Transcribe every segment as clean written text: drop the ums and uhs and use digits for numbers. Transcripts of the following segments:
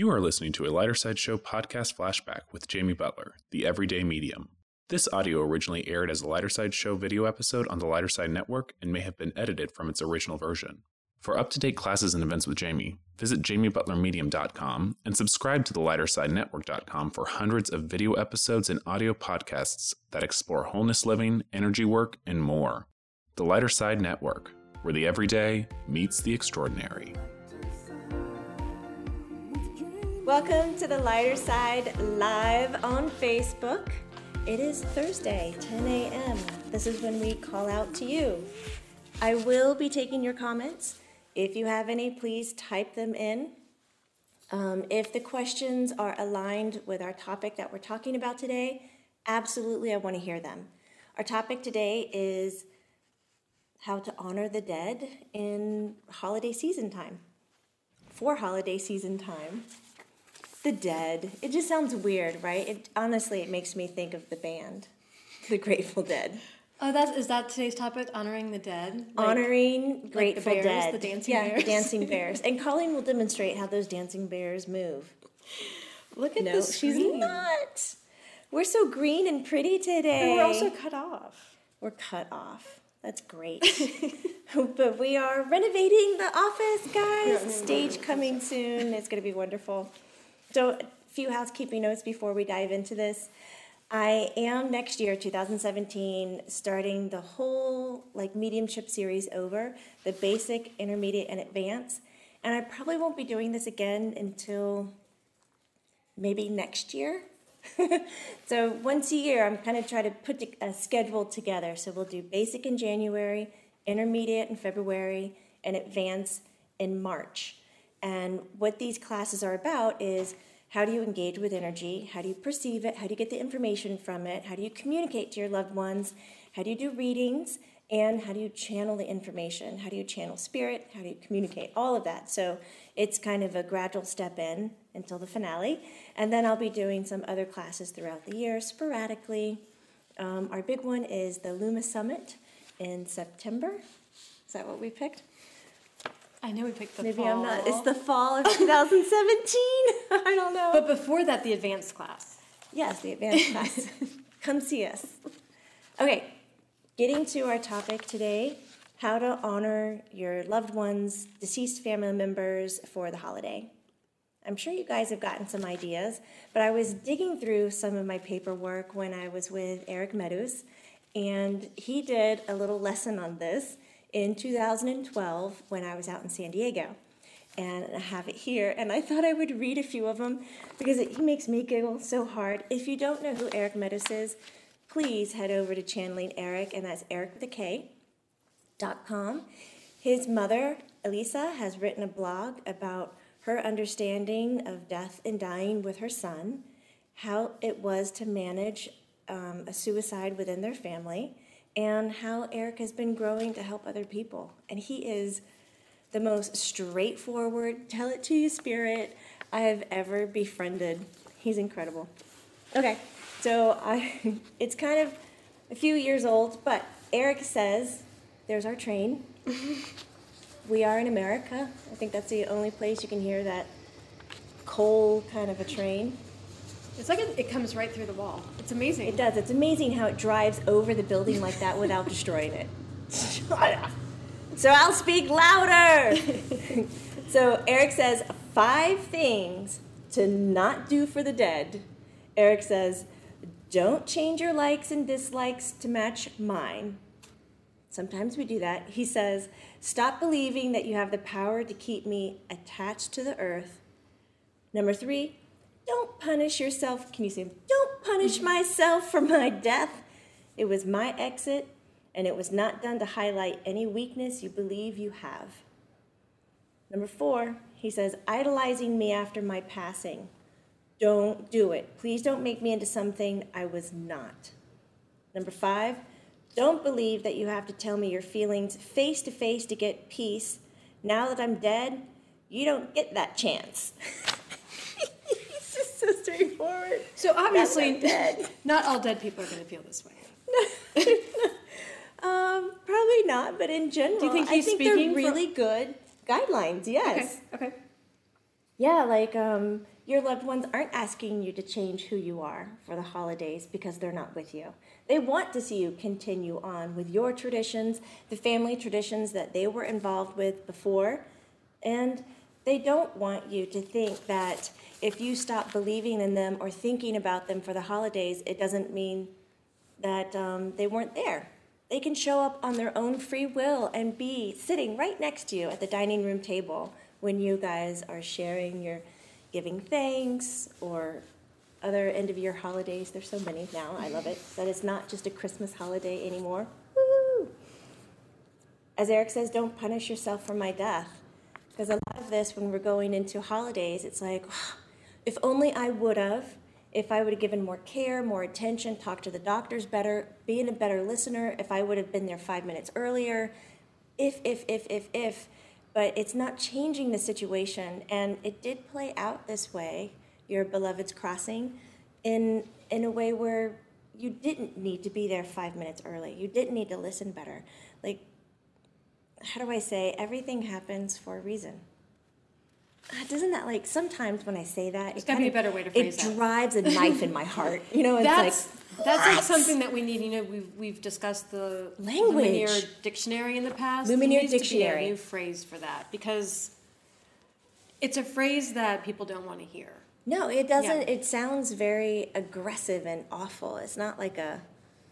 You are listening to a Lighter Side Show podcast flashback with Jamie Butler, the everyday medium. This audio originally aired as a Lighter Side Show video episode on the Lighter Side Network and may have been edited from its original version. For up-to-date classes and events with Jamie, visit jamiebutlermedium.com and subscribe to the LighterSideNetwork.com for hundreds of video episodes and audio podcasts that explore wholeness living, energy work, and more. The Lighter Side Network, where the everyday meets the extraordinary. Welcome to the Lighter Side live on Facebook. It is Thursday, 10 a.m. This is when we call out to you. I will be taking your comments. If you have any, please type them in. If the questions are aligned with our topic that we're talking about today, absolutely I want to hear them. Our topic today is how to honor the dead in holiday season time. For holiday season time. The Dead. It just sounds weird, right? It makes me think of the band, the Grateful Dead. Oh, is that today's topic? Honoring the Dead. Like, honoring Grateful Dead. Like the bears, the dancing bears. Yeah, dancing bears. And Colleen will demonstrate how those dancing bears move. Look at this. She's not. We're so green and pretty today. And we're also cut off. We're cut off. That's great. But we are renovating the office, guys. Yeah, stage coming soon. It's going to be wonderful. So a few housekeeping notes before we dive into this. I am next year, 2017, starting the whole mediumship series over, the basic, intermediate, and advanced. And I probably won't be doing this again until maybe next year. So once a year, I'm kind of trying to put a schedule together. So we'll do basic in January, intermediate in February, and advanced in March. And what these classes are about is how do you engage with energy? How do you perceive it? How do you get the information from it? How do you communicate to your loved ones? How do you do readings? And how do you channel the information? How do you channel spirit? How do you communicate? All of that. So it's kind of a gradual step in until the finale. And then I'll be doing some other classes throughout the year sporadically. Our big one is the Luma Summit in September. Is that what we picked? I know we picked the fall. Maybe I'm not. It's the fall of 2017. I don't know. But before that, the advanced class. Yes, the advanced class. Come see us. Okay, getting to our topic today, how to honor your loved ones, deceased family members for the holiday. I'm sure you guys have gotten some ideas, but I was digging through some of my paperwork when I was with Erik Medhus, and he did a little lesson on this in 2012 when I was out in San Diego. And I have it here, and I thought I would read a few of them because he makes me giggle so hard. If you don't know who Erik Medhus is, please head over to Channeling Eric, and that's ericwithak.com. His mother, Elisa, has written a blog about her understanding of death and dying with her son, how it was to manage a suicide within their family, and how Eric has been growing to help other people. And he is the most straightforward, tell it to you spirit I have ever befriended. He's incredible. Okay, so it's kind of a few years old, but Eric says, there's our train. We are in America. I think that's the only place you can hear that coal kind of a train. It's like it comes right through the wall. It's amazing. It does. It's amazing how it drives over the building like that without destroying it. So I'll speak louder. So Eric says, 5 things to not do for the dead. Eric says, don't change your likes and dislikes to match mine. Sometimes we do that. He says, stop believing that you have the power to keep me attached to the earth. Number 3, don't punish yourself. Can you see him? Don't punish myself for my death. It was my exit, and it was not done to highlight any weakness you believe you have. Number 4, he says, idolizing me after my passing. Don't do it. Please don't make me into something I was not. Number 5, don't believe that you have to tell me your feelings face to face to get peace. Now that I'm dead, you don't get that chance. So straightforward. So obviously, not all dead people are going to feel this way. Probably not, but in general, do you think I think they're really good guidelines, yes. Okay. yeah, like your loved ones aren't asking you to change who you are for the holidays because they're not with you. They want to see you continue on with your traditions, the family traditions that they were involved with before. And they don't want you to think that if you stop believing in them or thinking about them for the holidays, it doesn't mean that they weren't there. They can show up on their own free will and be sitting right next to you at the dining room table when you guys are sharing your giving thanks or other end-of-year holidays. There's so many now. I love it. That it's not just a Christmas holiday anymore. Woo! As Eric says, don't punish yourself for my death. Because a lot of this, when we're going into holidays, it's like, if only I would have, if I would have given more care, more attention, talked to the doctors better, being a better listener, if I would have been there 5 minutes earlier, if. But it's not changing the situation. And it did play out this way, your beloved's crossing, in a way where you didn't need to be there 5 minutes early. You didn't need to listen better. Like, how do I say, everything happens for a reason. Doesn't that, like, sometimes when I say that, it's gotta be a better way to phrase that. It drives a knife in my heart. You know, it's that's like something that we need. You know, we've discussed the language Lumineer Dictionary in the past. Lumineer Dictionary, a new phrase for that, because it's a phrase that people don't want to hear. No, it doesn't. Yeah. It sounds very aggressive and awful. It's not like a,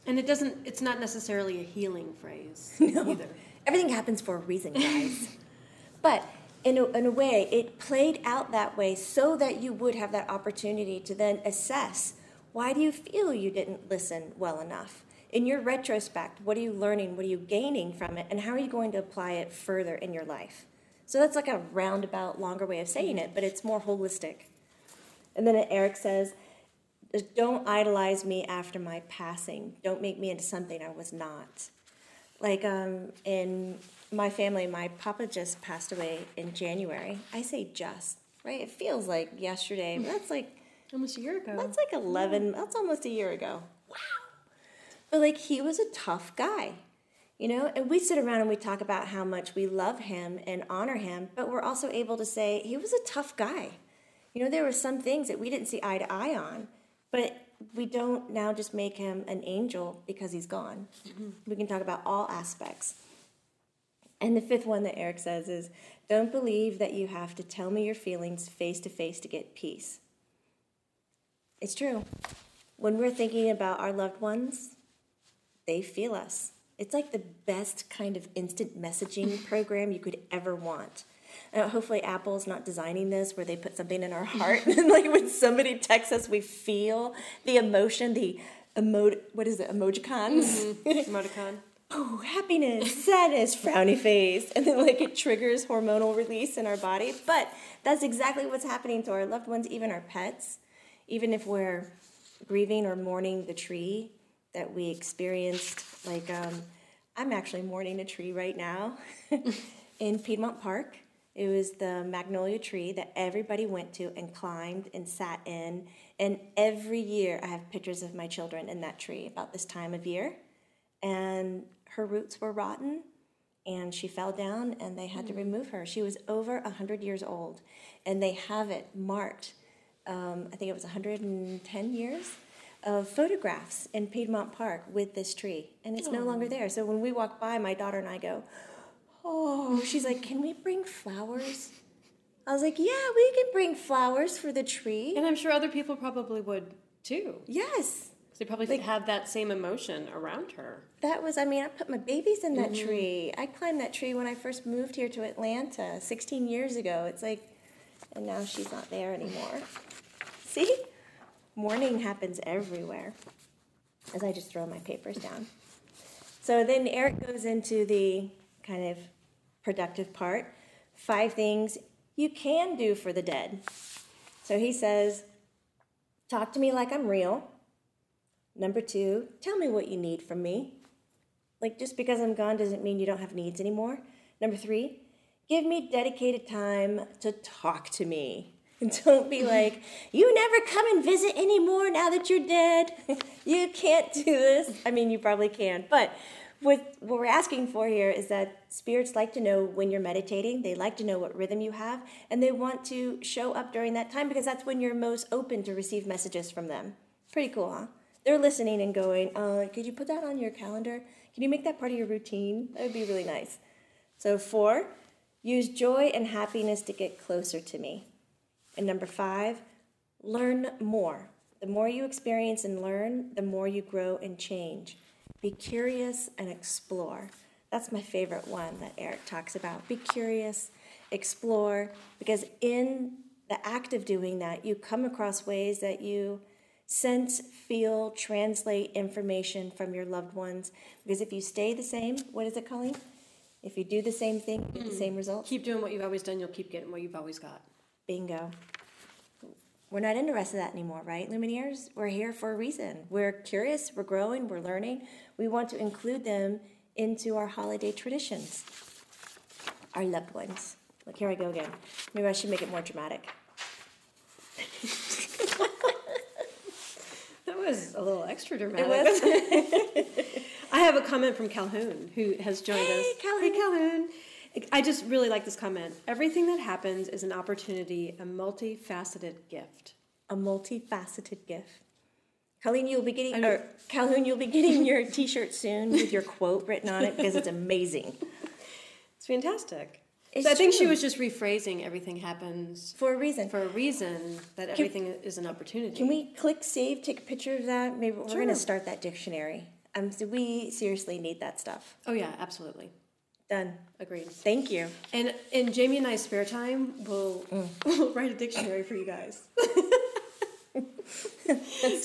and it doesn't. It's not necessarily a healing phrase either. Everything happens for a reason, guys. But in a way, it played out that way so that you would have that opportunity to then assess, why do you feel you didn't listen well enough? In your retrospect, what are you learning? What are you gaining from it? And how are you going to apply it further in your life? So that's like a roundabout, longer way of saying it, but it's more holistic. And then Eric says, don't idolize me after my passing. Don't make me into something I was not. Like in my family, my papa just passed away in January. I say just, right? It feels like yesterday, but that's like almost a year ago. That's like 11. Yeah. That's almost a year ago. Wow. But like, he was a tough guy, you know? And we sit around and we talk about how much we love him and honor him, but we're also able to say he was a tough guy. You know, there were some things that we didn't see eye to eye on, but we don't now just make him an angel because he's gone. Mm-hmm. We can talk about all aspects. And the fifth one that Eric says is, don't believe that you have to tell me your feelings face to face to get peace. It's true. When we're thinking about our loved ones, they feel us. It's like the best kind of instant messaging program you could ever want. Hopefully Apple's not designing this where they put something in our heart and like when somebody texts us, we feel the emotion, emojicons? Mm-hmm. Emoticon. Oh, happiness, sadness, frowny face. And then like it triggers hormonal release in our body. But that's exactly what's happening to our loved ones, even our pets. Even if we're grieving or mourning the tree that we experienced, like I'm actually mourning a tree right now in Piedmont Park. It was the magnolia tree that everybody went to and climbed and sat in. And every year I have pictures of my children in that tree about this time of year. And her roots were rotten and she fell down and they had to remove her. She was over 100 years old and they have it marked. I think it was 110 years of photographs in Piedmont Park with this tree. And it's no longer there. So when we walk by, my daughter and I go, oh, she's like, can we bring flowers? I was like, yeah, we can bring flowers for the tree. And I'm sure other people probably would too. Yes. They probably like, had that same emotion around her. That was, I mean, I put my babies in that tree. I climbed that tree when I first moved here to Atlanta 16 years ago. It's like, and now she's not there anymore. See? Mourning happens everywhere. As I just throw my papers down. So then Eric goes into the kind of productive part, 5 things you can do for the dead. So he says, talk to me like I'm real. Number 2, tell me what you need from me. Like, just because I'm gone doesn't mean you don't have needs anymore. Number 3, give me dedicated time to talk to me. And don't be like, you never come and visit anymore now that you're dead. You can't do this. I mean, you probably can, but what we're asking for here is that spirits like to know when you're meditating. They like to know what rhythm you have, and they want to show up during that time because that's when you're most open to receive messages from them. Pretty cool, huh? They're listening and going, could you put that on your calendar? Can you make that part of your routine? That would be really nice. So 4, use joy and happiness to get closer to me. And number 5, learn more. The more you experience and learn, the more you grow and change. Be curious and explore. That's my favorite one that Eric talks about. Be curious, explore, because in the act of doing that, you come across ways that you sense, feel, translate information from your loved ones. Because if you stay the same, what is it, Colleen? If you do the same thing, you get the same result. Keep doing what you've always done, you'll keep getting what you've always got. Bingo. We're not into the rest of that anymore, right? Lumineers, we're here for a reason. We're curious, we're growing, we're learning. We want to include them into our holiday traditions. Our loved ones. Look, here I go again. Maybe I should make it more dramatic. That was a little extra dramatic. It was. I have a comment from Calhoun, who has joined us. Calhoun. Hey, Calhoun. I just really like this comment. Everything that happens is an opportunity, a multifaceted gift. A multifaceted gift. Colleen, you'll be getting, or Calhoun, you'll be getting your T-shirt soon with your quote written on it because it's amazing. It's fantastic. It's so I think she was just rephrasing everything happens for a reason. For a reason that everything is an opportunity. Can we click save, take a picture of that? Maybe we're going to start that dictionary. So we seriously need that stuff. Oh yeah, absolutely. Done. Agreed. Thank you. And in Jamie and I's spare time, we'll write a dictionary for you guys.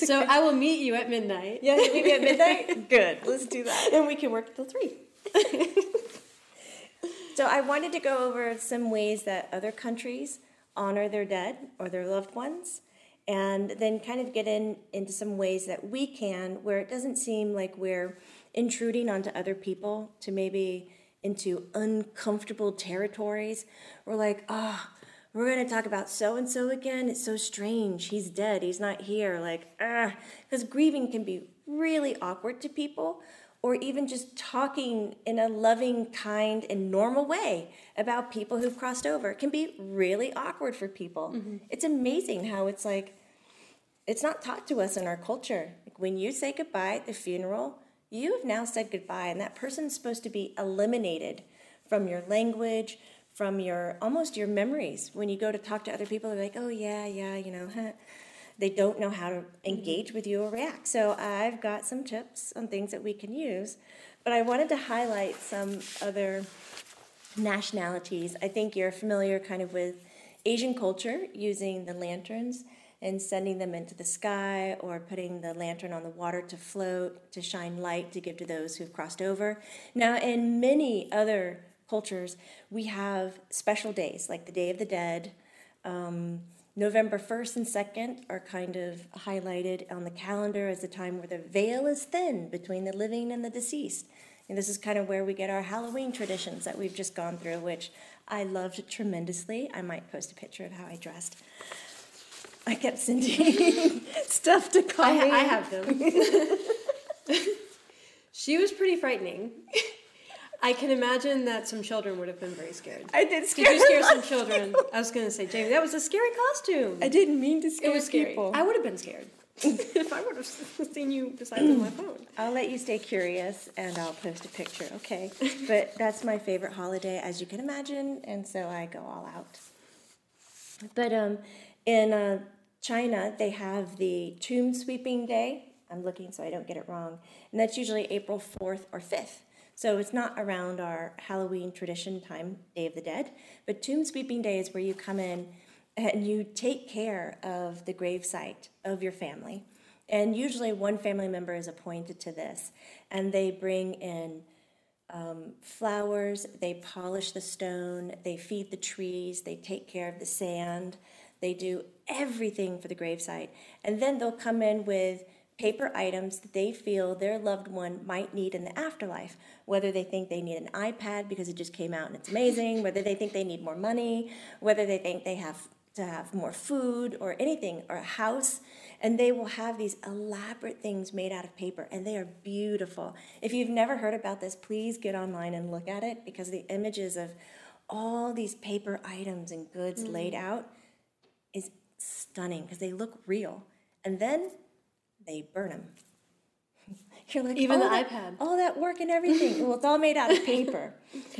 So I will meet you at midnight. Yeah, you meet me at midnight? Good. Let's do that. And we can work till 3. So I wanted to go over some ways that other countries honor their dead or their loved ones, and then kind of get into some ways that we can, where it doesn't seem like we're intruding onto other people to maybe into uncomfortable territories. We're like, we're going to talk about so-and-so again. It's so strange. He's dead. He's not here. Because grieving can be really awkward to people, or even just talking in a loving, kind, and normal way about people who've crossed over. It can be really awkward for people. Mm-hmm. It's amazing how it's like, it's not taught to us in our culture. Like when you say goodbye at the funeral, you have now said goodbye, and that person's supposed to be eliminated from your language, from your almost your memories. When you go to talk to other people, they're like, They don't know how to engage with you or react. So I've got some tips on things that we can use, but I wanted to highlight some other nationalities. I think you're familiar kind of with Asian culture, using the lanterns and sending them into the sky, or putting the lantern on the water to float, to shine light, to give to those who've crossed over. Now, in many other cultures, we have special days, like the Day of the Dead. November 1st and 2nd are kind of highlighted on the calendar as a time where the veil is thin between the living and the deceased. And this is kind of where we get our Halloween traditions that we've just gone through, which I loved tremendously. I might post a picture of how I dressed. I kept sending stuff to Colleen. I have them. She was pretty frightening. I can imagine that some children would have been very scared. I did scare them. Did you scare some children? I was going to say, Jamie, that was a scary costume. I didn't mean to scare people. It was scary. People. I would have been scared if I would have seen you beside me on my phone. I'll let you stay curious, and I'll post a picture, okay? But that's my favorite holiday, as you can imagine, and so I go all out. But, in China, they have the Tomb Sweeping Day. I'm looking so I don't get it wrong. And that's usually April 4th or 5th. So it's not around our Halloween tradition time, Day of the Dead. But Tomb Sweeping Day is where you come in and you take care of the gravesite of your family. And usually one family member is appointed to this. And they bring in flowers, they polish the stone, they feed the trees, they take care of the sand. They do everything for the gravesite. And then they'll come in with paper items that they feel their loved one might need in the afterlife, whether they think they need an iPad because it just came out and it's amazing, whether they think they need more money, whether they think they have to have more food or anything, or a house, and they will have these elaborate things made out of paper, and they are beautiful. If you've never heard about this, please get online and look at it, because the images of all these paper items and goods laid out is stunning, because they look real. And then they burn them. You're like, even the iPad. All that work and everything. Well, it's all made out of paper.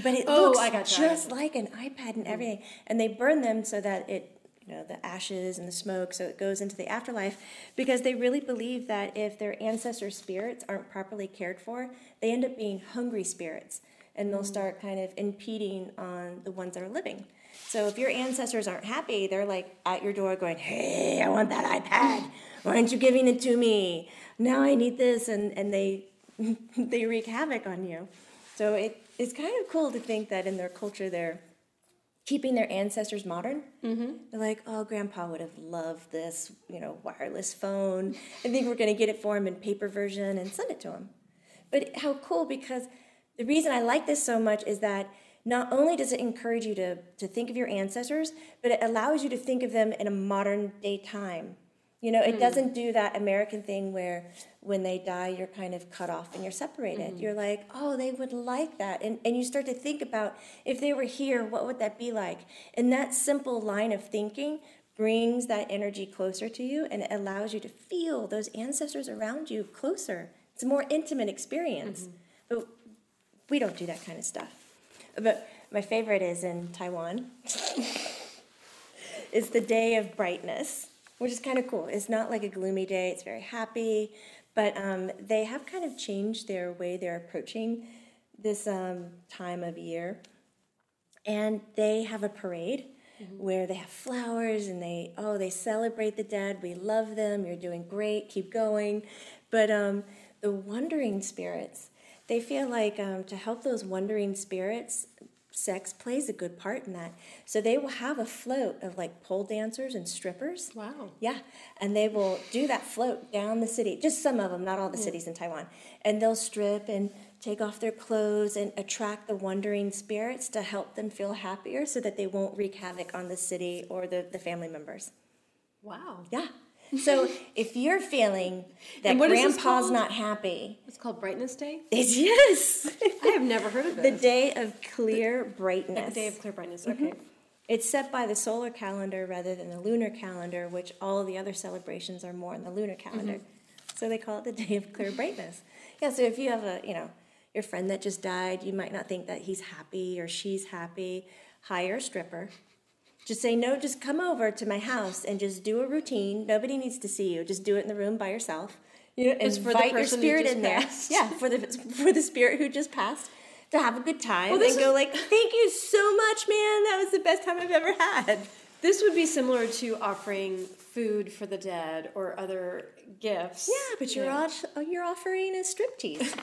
But it looks just like an iPad and everything. And they burn them so that it, you know, the ashes and the smoke, so it goes into the afterlife, because they really believe that if their ancestor spirits aren't properly cared for, they end up being hungry spirits. And they'll start kind of impeding on the ones that are living. So if your ancestors aren't happy, they're like at your door going, "Hey, I want that iPad. Why aren't you giving it to me? Now I need this." And they wreak havoc on you. So it's kind of cool to think that in their culture they're keeping their ancestors modern. Mm-hmm. They're like, "Oh, Grandpa would have loved this, you know, wireless phone. I think we're going to get it for him in paper version and send it to him." But how cool, because the reason I like this so much is that not only does it encourage you to think of your ancestors, but it allows you to think of them in a modern day time. You know, it doesn't do that American thing where when they die, you're kind of cut off and you're separated. You're like, "Oh, they would like that." And you start to think about, if they were here, what would that be like? And that simple line of thinking brings that energy closer to you, and it allows you to feel those ancestors around you closer. It's a more intimate experience. But we don't do that kind of stuff. But my favorite is in Taiwan. It's the Day of Brightness, which is kind of cool. It's not like a gloomy day. It's very happy. But they have kind of changed their way they're approaching this time of year. And they have a parade where they have flowers, and they celebrate the dead. "We love them. You're doing great. Keep going." But the wandering spirits, they feel like to help those wandering spirits, sex plays a good part in that. So they will have a float of like pole dancers and strippers. Wow. Yeah. And they will do that float down the city. Just some of them, not all the cities in Taiwan. And they'll strip and take off their clothes and attract the wandering spirits to help them feel happier, so that they won't wreak havoc on the city or the family members. Wow. Yeah. So if you're feeling that Grandpa's not happy... It's called Brightness Day? It's, yes. I have never heard of this. The Day of Clear Brightness. The Day of Clear Brightness, okay. Mm-hmm. It's set by the solar calendar rather than the lunar calendar, which all the other celebrations are more in the lunar calendar. Mm-hmm. So they call it the Day of Clear Brightness. Yeah, so if you have your friend that just died, you might not think that he's happy or she's happy. Hire a stripper. Just say, "No, just come over to my house and just do a routine. Nobody needs to see you. Just do it in the room by yourself." You know, it's invite for the person your spirit in passed. There. Yeah, for the spirit who just passed, to have a good time go like, "Thank you so much, man. That was the best time I've ever had." This would be similar to offering food for the dead or other gifts. Yeah, but you're offering a striptease.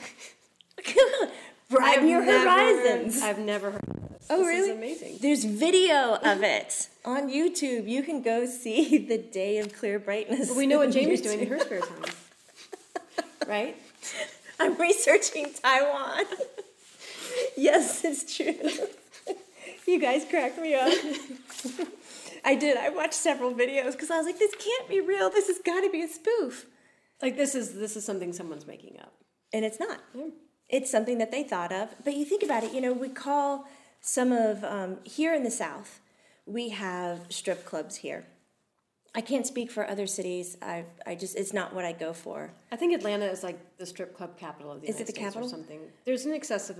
Broaden your horizons. I've never heard of this. Oh, this really? Is amazing. There's video of it on YouTube. You can go see the Day of Clear Brightness. Well, we know what Jamie's doing in her spare time, right? I'm researching Taiwan. Yes, it's true. You guys cracked me up. I did. I watched several videos because I was like, "This can't be real. This has got to be a spoof. Like this is something someone's making up." And it's not. Yeah. It's something that they thought of. But you think about it, we call some of, here in the South, we have strip clubs here. I can't speak for other cities. I just, it's not what I go for. I think Atlanta is like the strip club capital of the United States. Is it the capital? Or something. There's an excessive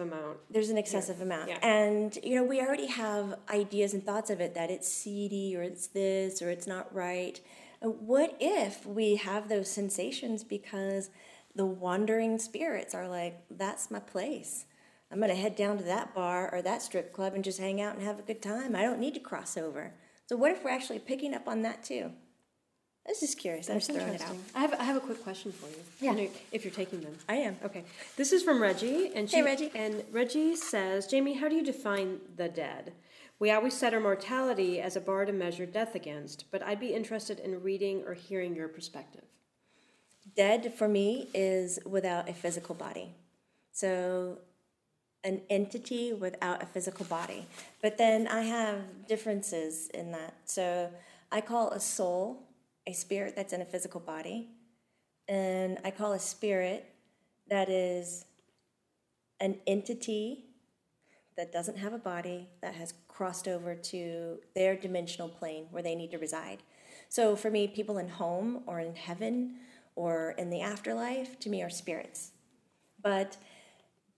amount. Yeah. And, we already have ideas and thoughts of it, that it's seedy or it's this or it's not right. What if we have those sensations because the wandering spirits are like, "That's my place. I'm going to head down to that bar or that strip club and just hang out and have a good time. I don't need to cross over." So what if we're actually picking up on that too? I was just curious. I'm just throwing it out. I have a quick question for you. Yeah. If you're taking them. I am. Okay. This is from Reggie. And hey, Reggie. And Reggie says, "Jamie, how do you define the dead? We always set our mortality as a bar to measure death against, but I'd be interested in reading or hearing your perspective." Dead, for me, is without a physical body. So an entity without a physical body. But then I have differences in that. So I call a soul a spirit that's in a physical body, and I call a spirit that is an entity that doesn't have a body, that has crossed over to their dimensional plane where they need to reside. So for me, people in home or in heaven or in the afterlife, to me, are spirits. But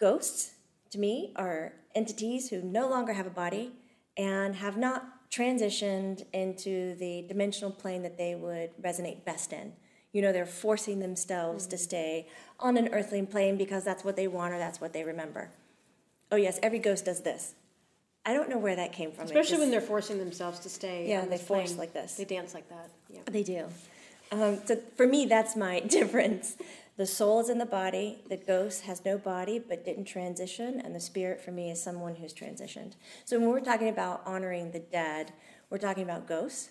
ghosts, to me, are entities who no longer have a body and have not transitioned into the dimensional plane that they would resonate best in. You know, they're forcing themselves to stay on an earthly plane because that's what they want or that's what they remember. Oh, yes, every ghost does this. I don't know where that came from. Especially when they're forcing themselves to stay. Yeah, they force like this. They dance like that. Yeah. They do. So for me, that's my difference. The soul is in the body. The ghost has no body but didn't transition. And the spirit for me is someone who's transitioned. So when we're talking about honoring the dead, we're talking about ghosts,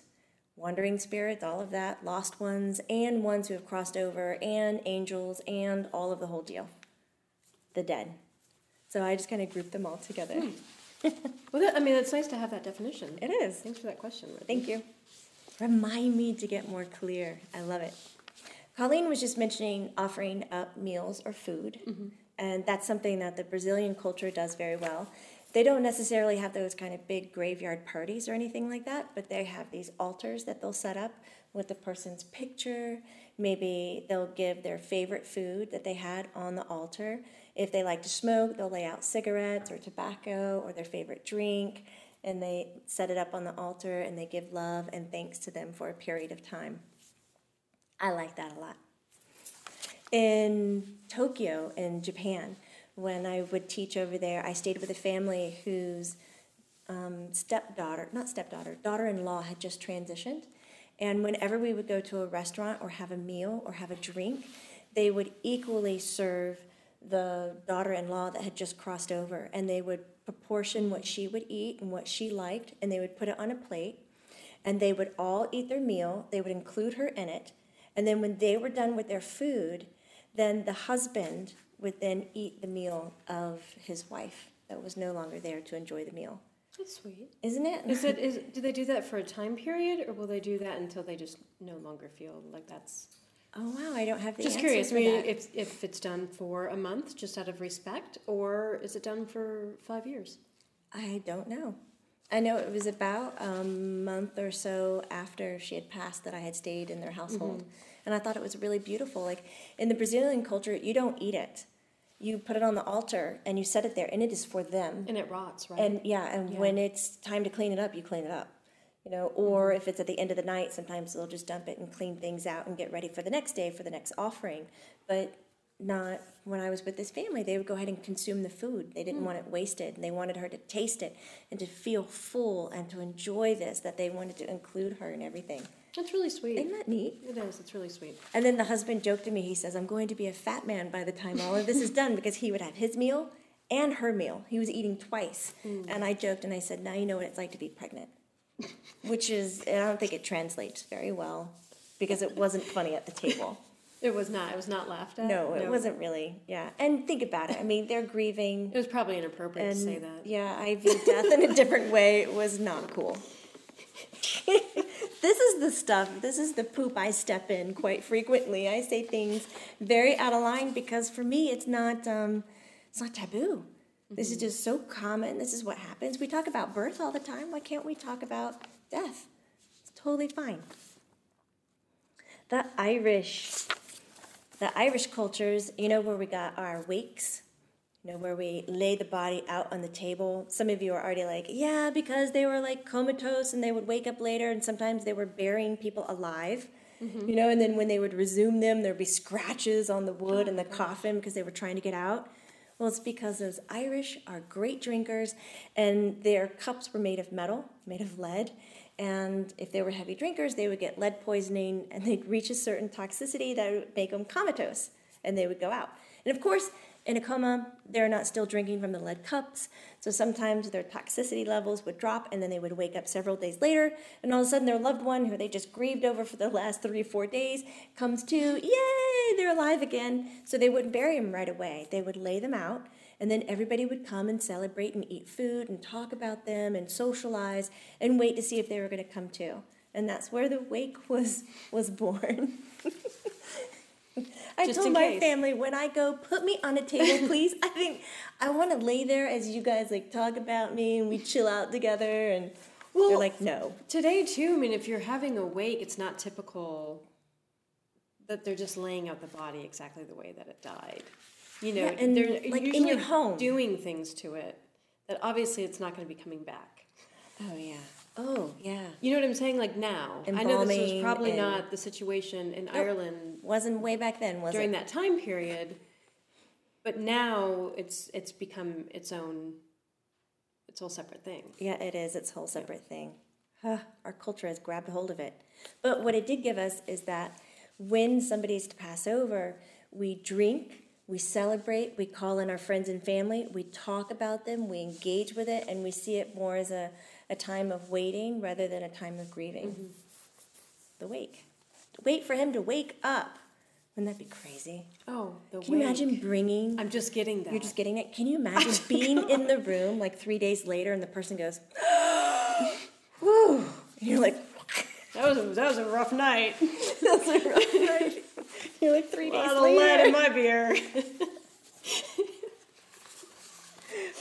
wandering spirits, all of that, lost ones, and ones who have crossed over, and angels, and all of the whole deal. The dead. So I just kind of grouped them all together. Well, it's nice to have that definition. It is. Thanks for that question, Reggie. Thank you. Remind me to get more clear. I love it. Colleen was just mentioning offering up meals or food, and that's something that the Brazilian culture does very well. They don't necessarily have those kind of big graveyard parties or anything like that, but they have these altars that they'll set up with the person's picture. Maybe they'll give their favorite food that they had on the altar. If they like to smoke, they'll lay out cigarettes or tobacco or their favorite drink, and they set it up on the altar, and they give love and thanks to them for a period of time. I like that a lot. In Tokyo, in Japan, when I would teach over there, I stayed with a family whose daughter-in-law had just transitioned. And whenever we would go to a restaurant or have a meal or have a drink, they would equally serve the daughter-in-law that had just crossed over. And they would proportion what she would eat and what she liked, and they would put it on a plate. And they would all eat their meal. They would include her in it. And then when they were done with their food, then the husband would then eat the meal of his wife that was no longer there to enjoy the meal. That's sweet. Isn't it? Do they do that for a time period, or will they do that until they just no longer feel like that's... Oh, wow, I don't have the answer. Just curious, if it's done for a month just out of respect, or is it done for 5 years? I don't know. I know it was about a month or so after she had passed that I had stayed in their household. And I thought it was really beautiful. Like, in the Brazilian culture, you don't eat it. You put it on the altar, and you set it there, and it is for them. And it rots, right? And when it's time to clean it up, you clean it up. You know, or if it's at the end of the night, sometimes they'll just dump it and clean things out and get ready for the next day for the next offering. But not when I was with this family. They would go ahead and consume the food. They didn't want it wasted, and they wanted her to taste it and to feel full and to enjoy this, that they wanted to include her in everything. That's really sweet. Isn't that neat? It is. It's really sweet. And then the husband joked to me. He says, "I'm going to be a fat man by the time all of this is done," because he would have his meal and her meal. He was eating twice. And I joked, and I said, "Now you know what it's like to be pregnant." Which is, I don't think it translates very well, because it wasn't funny at the table. It was not. It was not laughed at. No, it wasn't really. Yeah. And think about it. I mean, they're grieving. It was probably inappropriate to say that. Yeah, I viewed death in a different way. It was not cool. This is the stuff. This is the poop I step in quite frequently. I say things very out of line because for me, it's not taboo. This is just so common. This is what happens. We talk about birth all the time. Why can't we talk about death? It's totally fine. The Irish cultures, you know, where we got our wakes, you know, where we lay the body out on the table. Some of you are already like, yeah, because they were like comatose and they would wake up later, and sometimes they were burying people alive, you know, and then when they would resume them, there'd be scratches on the wood and the coffin because they were trying to get out. Well, it's because those Irish are great drinkers, and their cups were made of metal, made of lead. And if they were heavy drinkers, they would get lead poisoning, and they'd reach a certain toxicity that would make them comatose, and they would go out. And of course, in a coma, they're not still drinking from the lead cups, so sometimes their toxicity levels would drop, and then they would wake up several days later, and all of a sudden their loved one, who they just grieved over for the last 3 or 4 days, comes to, yay, they're alive again. So they wouldn't bury them right away. They would lay them out, and then everybody would come and celebrate and eat food and talk about them and socialize and wait to see if they were going to come to. And that's where the wake was born. I told my family, when I go, put me on a table, please. I think I want to lay there as you guys like talk about me and we chill out together. And well, they're like, no. Today, too, I mean, if you're having a wake, it's not typical that they're just laying out the body exactly the way that it died. You know, yeah, and they're like usually in your home doing things to it that obviously it's not going to be coming back. Oh, yeah. Oh, yeah. You know what I'm saying? Like now. Embalming, I know this was probably not the situation in Ireland. Wasn't way back then, was it? During that time period. But now it's become its whole separate thing. Yeah, it is. It's a whole separate thing. Huh. Our culture has grabbed a hold of it. But what it did give us is that when somebody's to pass over, we drink, we celebrate, we call in our friends and family, we talk about them, we engage with it, and we see it more as a time of waiting rather than a time of grieving. Mm-hmm. The wake. Wait for him to wake up. Wouldn't that be crazy? Oh, the wake. Can you imagine bringing... I'm just getting that. You're just getting it? Can you imagine being in the room like 3 days later and the person goes, woo! And you're like... That was a rough night. That was a rough night. You're like 3 days later. A lot of lead in my beer.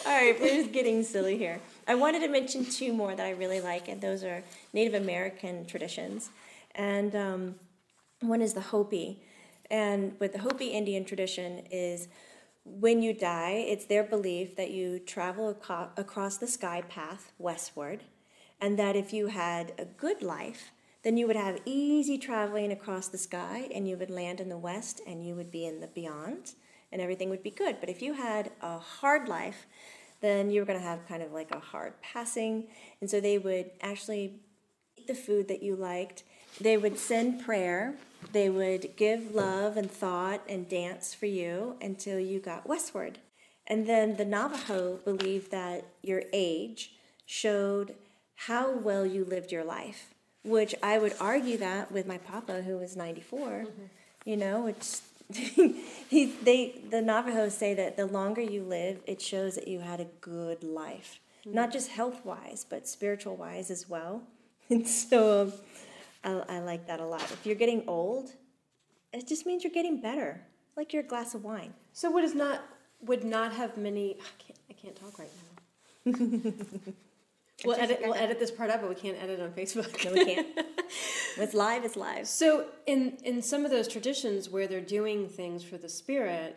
All right, we're just getting silly here. I wanted to mention two more that I really like, and those are Native American traditions. And one is the Hopi. And with the Hopi Indian tradition is when you die, it's their belief that you travel across the sky path westward, and that if you had a good life, then you would have easy traveling across the sky, and you would land in the west, and you would be in the beyond, and everything would be good. But if you had a hard life, then you were going to have kind of like a hard passing. And so they would actually eat the food that you liked. They would send prayer. They would give love and thought and dance for you until you got westward. And then the Navajo believed that your age showed how well you lived your life, which I would argue that with my papa, who was 94, mm-hmm. you know, which... the Navajos say that the longer you live, it shows that you had a good life, mm-hmm. not just health-wise, but spiritual-wise as well. And so I like that a lot. If you're getting old, it just means you're getting better, like your glass of wine. So what is not would not have many? I can't talk right now. We'll edit this part out, but we can't edit on Facebook. No, we can't. It's live, it's live. So in some of those traditions where they're doing things for the spirit,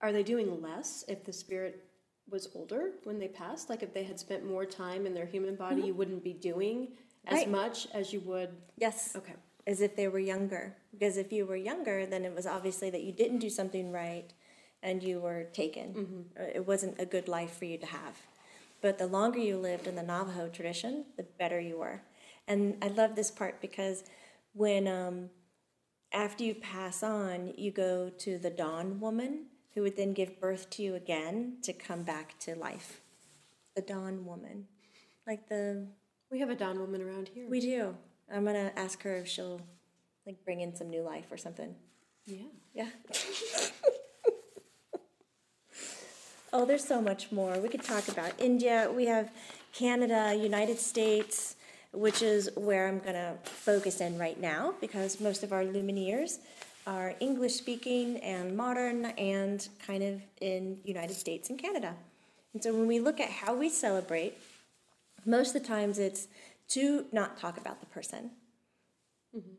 are they doing less if the spirit was older when they passed? Like if they had spent more time in their human body, mm-hmm. you wouldn't be doing as much as you would? Yes. Okay. As if they were younger. Because if you were younger, then it was obviously that you didn't do something right and you were taken. Mm-hmm. It wasn't a good life for you to have. But the longer you lived in the Navajo tradition, the better you were. And I love this part because when after you pass on, you go to the dawn woman, who would then give birth to you again to come back to life. The dawn woman. We have a dawn woman around here. We do. I'm going to ask her if she'll like bring in some new life or something. Yeah. Yeah. Oh, there's so much more. We could talk about India. We have Canada, United States, which is where I'm going to focus in right now because most of our Lumineers are English-speaking and modern and kind of in United States and Canada. And so when we look at how we celebrate, most of the times it's to not talk about the person. Mm-hmm.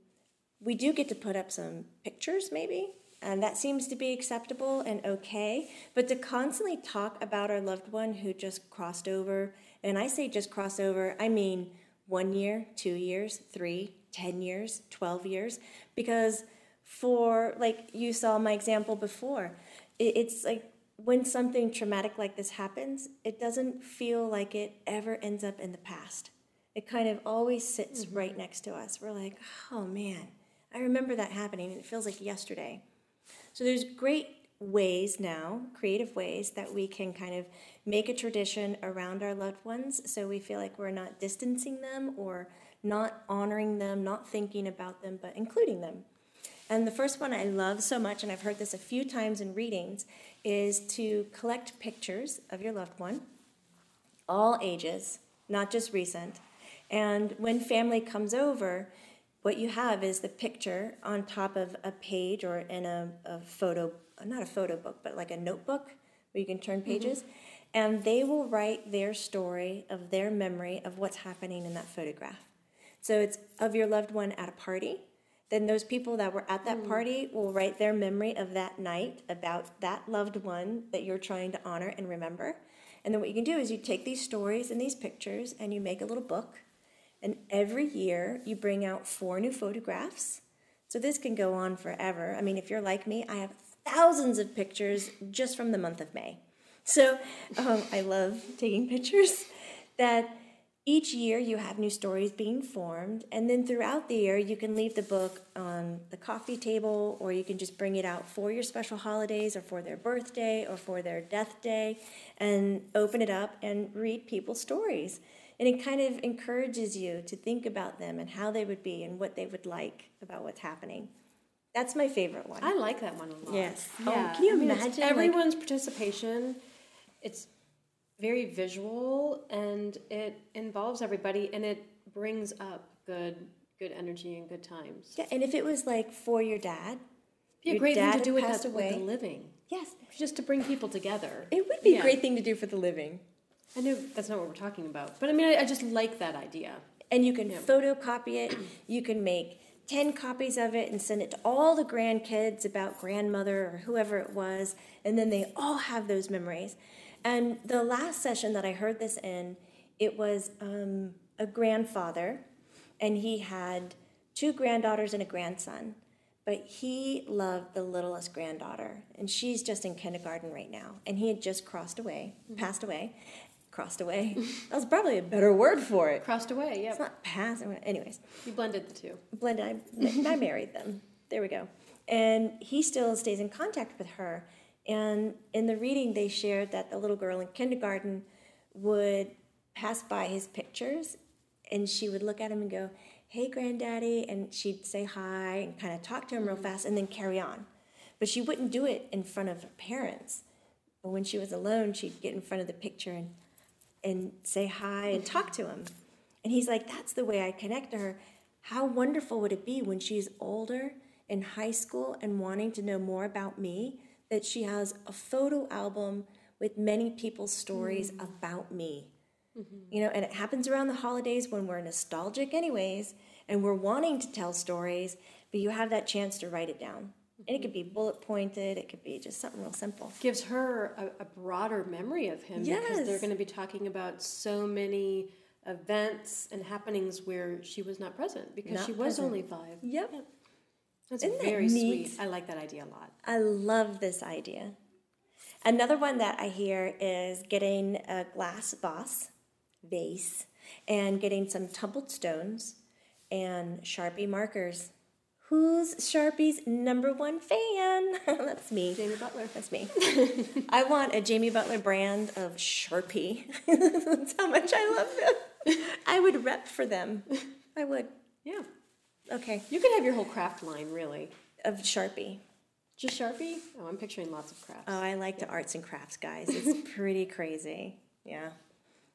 We do get to put up some pictures maybe. And that seems to be acceptable and okay. But to constantly talk about our loved one who just crossed over, and I say just crossed over, I mean 1 year, 2 years, 3, 10 years, 12 years. Because for, like you saw my example before, it's like when something traumatic like this happens, it doesn't feel like it ever ends up in the past. It kind of always sits mm-hmm. right next to us. We're like, oh man, I remember that happening, and it feels like yesterday. So there's great ways now, creative ways, that we can kind of make a tradition around our loved ones so we feel like we're not distancing them or not honoring them, not thinking about them, but including them. And the first one I love so much, and I've heard this a few times in readings, is to collect pictures of your loved one, all ages, not just recent, And when family comes over, what you have is the picture on top of a page or in a photo, not a photo book, but like a notebook where you can turn pages. Mm-hmm. And they will write their story of their memory of what's happening in that photograph. So it's of your loved one at a party. Then those people that were at that party will write their memory of that night about that loved one that you're trying to honor and remember. And then what you can do is you take these stories and these pictures and you make a little book. And every year you bring out 4 new photographs. So this can go on forever. I mean, if you're like me, I have thousands of pictures just from the month of May. So I love taking pictures. That each year you have new stories being formed. And then throughout the year, you can leave the book on the coffee table, or you can just bring it out for your special holidays or for their birthday or for their death day, and open it up and read people's stories. And it kind of encourages you to think about them and how they would be and what they would like about what's happening. That's my favorite one. I like that one a lot. Yes. Yeah. Oh, can you imagine? Everyone's participation. It's very visual, and it involves everybody, and it brings up good energy and good times. Yeah, and if it was like for your dad, it'd be a great thing to do with the living. Yes. Just to bring people together. It would be a great thing to do for the living. I know that's not what we're talking about, but I mean, I just like that idea. And you can photocopy it. You can make 10 copies of it and send it to all the grandkids about grandmother or whoever it was, and then they all have those memories. And the last session that I heard this in, it was a grandfather, and he had 2 granddaughters and a grandson. But he loved the littlest granddaughter, and she's just in kindergarten right now. And he had just passed away. That was probably a better word for it. Crossed away, yeah. It's not passed. Anyways. You blended the two. I married them. There we go. And he still stays in contact with her. And in the reading, they shared that the little girl in kindergarten would pass by his pictures, and she would look at him and go, "Hey, granddaddy," and she'd say hi and kind of talk to him real fast and then carry on. But she wouldn't do it in front of her parents. But when she was alone, she'd get in front of the picture and say hi and talk to him. And he's like, that's the way I connect to her. How wonderful would it be when she's older, in high school, and wanting to know more about me, that she has a photo album with many people's stories about me. Mm-hmm. You know, and it happens around the holidays when we're nostalgic anyways, and we're wanting to tell stories, but you have that chance to write it down. And it could be bullet pointed. It could be just something real simple. Gives her a broader memory of him, because they're going to be talking about so many events and happenings where she was not present because she was only 5. Yep. That's very sweet. I like that idea a lot. I love this idea. Another one that I hear is getting a glass vase and getting some tumbled stones and Sharpie markers. Who's Sharpie's number one fan? That's me. Jamie Butler. That's me. I want a Jamie Butler brand of Sharpie. That's how much I love them. I would rep for them. I would. Yeah. Okay. You could have your whole craft line, really. Of Sharpie. Just Sharpie? Oh, I'm picturing lots of crafts. Oh, I like the arts and crafts, guys. It's pretty crazy. Yeah.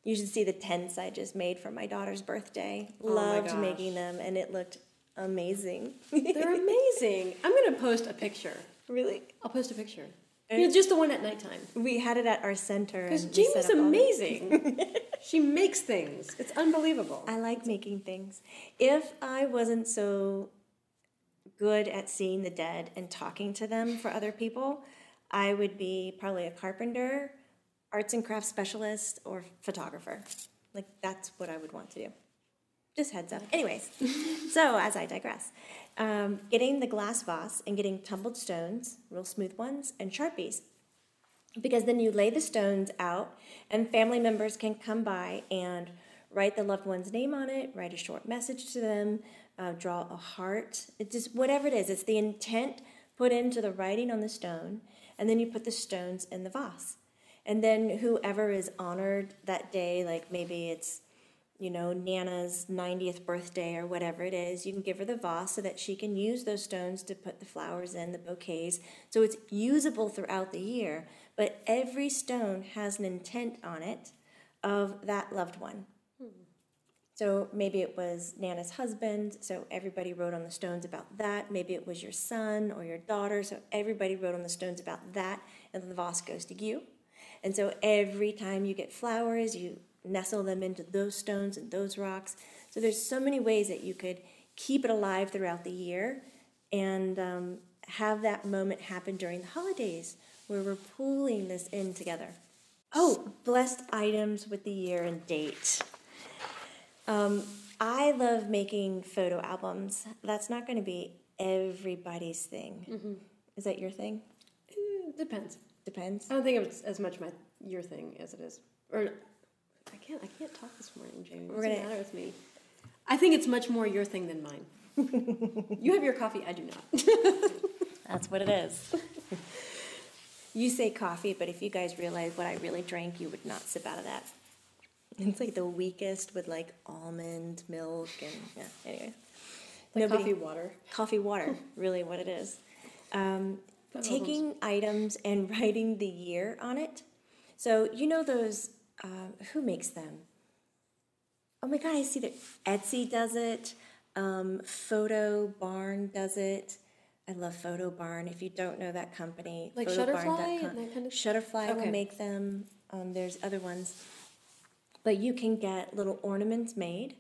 You should see the tents I just made for my daughter's birthday. Loved making them, and it looked amazing. They're amazing. I'm going to post a picture. Really? I'll post a picture. You know, just the one at nighttime. We had it at our center. Because Jamie's amazing. She makes things. It's unbelievable. I like making things. If I wasn't so good at seeing the dead and talking to them for other people, I would be probably a carpenter, arts and crafts specialist, or photographer. Like, that's what I would want to do. Just heads up. Anyways, so as I digress, getting the glass vase and getting tumbled stones, real smooth ones, and Sharpies. Because then you lay the stones out, and family members can come by and write the loved one's name on it, write a short message to them, draw a heart. It's just whatever it is. It's the intent put into the writing on the stone, and then you put the stones in the vase. And then whoever is honored that day, like maybe it's, you know, Nana's 90th birthday or whatever it is, you can give her the vase so that she can use those stones to put the flowers in, the bouquets. So it's usable throughout the year, but every stone has an intent on it of that loved one. So maybe it was Nana's husband, so everybody wrote on the stones about that. Maybe it was your son or your daughter, so everybody wrote on the stones about that, and then the vase goes to you. And so every time you get flowers, you nestle them into those stones and those rocks. So there's so many ways that you could keep it alive throughout the year and have that moment happen during the holidays where we're pulling this in together. Oh, blessed items with the year and date. I love making photo albums. That's not going to be everybody's thing. Mm-hmm. Is that your thing? Depends. Depends? I don't think it's as much your thing as it is. Or I can't talk this morning, Jamie. What's the matter with me? I think it's much more your thing than mine. You have your coffee. I do not. That's what it is. You say coffee, but if you guys realize what I really drank, you would not sip out of that. It's like the weakest with like almond milk and yeah. Anyway, like coffee water, really what it is. Taking items and writing the year on it. So you know those. Who makes them? Oh my God, I see that Etsy does it. Photo Barn does it. I love Photo Barn. If you don't know that company, like Shutterfly, and that kind of Shutterfly will make them. There's other ones. But you can get little ornaments made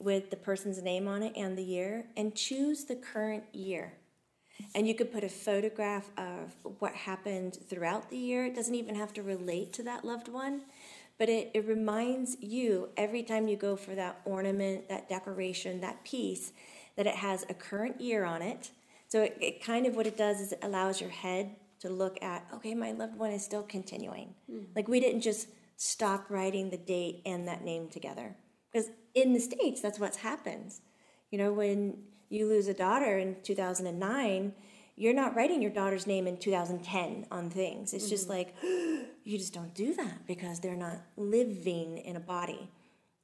with the person's name on it and the year, and choose the current year. And you could put a photograph of what happened throughout the year. It doesn't even have to relate to that loved one, but it reminds you every time you go for that ornament, that decoration, that piece, that it has a current year on it. So it kind of what it does is it allows your head to look at, okay, my loved one is still continuing. Mm. Like we didn't just stop writing the date and that name together. Because in the States, that's what happens. You know, when you lose a daughter in 2009, you're not writing your daughter's name in 2010 on things. It's just like, you just don't do that because they're not living in a body.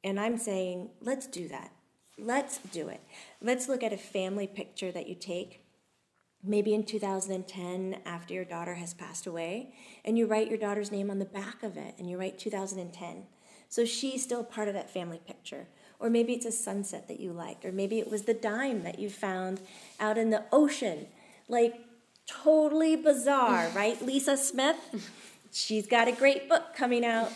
And I'm saying, let's do that. Let's do it. Let's look at a family picture that you take maybe in 2010 after your daughter has passed away, and you write your daughter's name on the back of it, and you write 2010. So she's still part of that family picture. Or maybe it's a sunset that you liked, or maybe it was the dime that you found out in the ocean. Like, totally bizarre, right? Lisa Smith, she's got a great book coming out.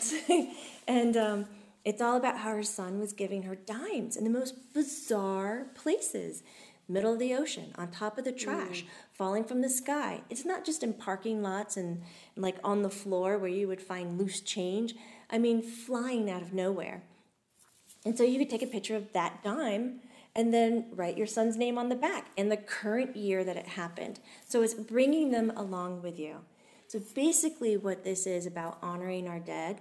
And it's all about how her son was giving her dimes in the most bizarre places. Middle of the ocean, on top of the trash, falling from the sky. It's not just in parking lots and like on the floor where you would find loose change. I mean, flying out of nowhere. And so you could take a picture of that dime and then write your son's name on the back and the current year that it happened. So it's bringing them along with you. So basically what this is about honoring our dead,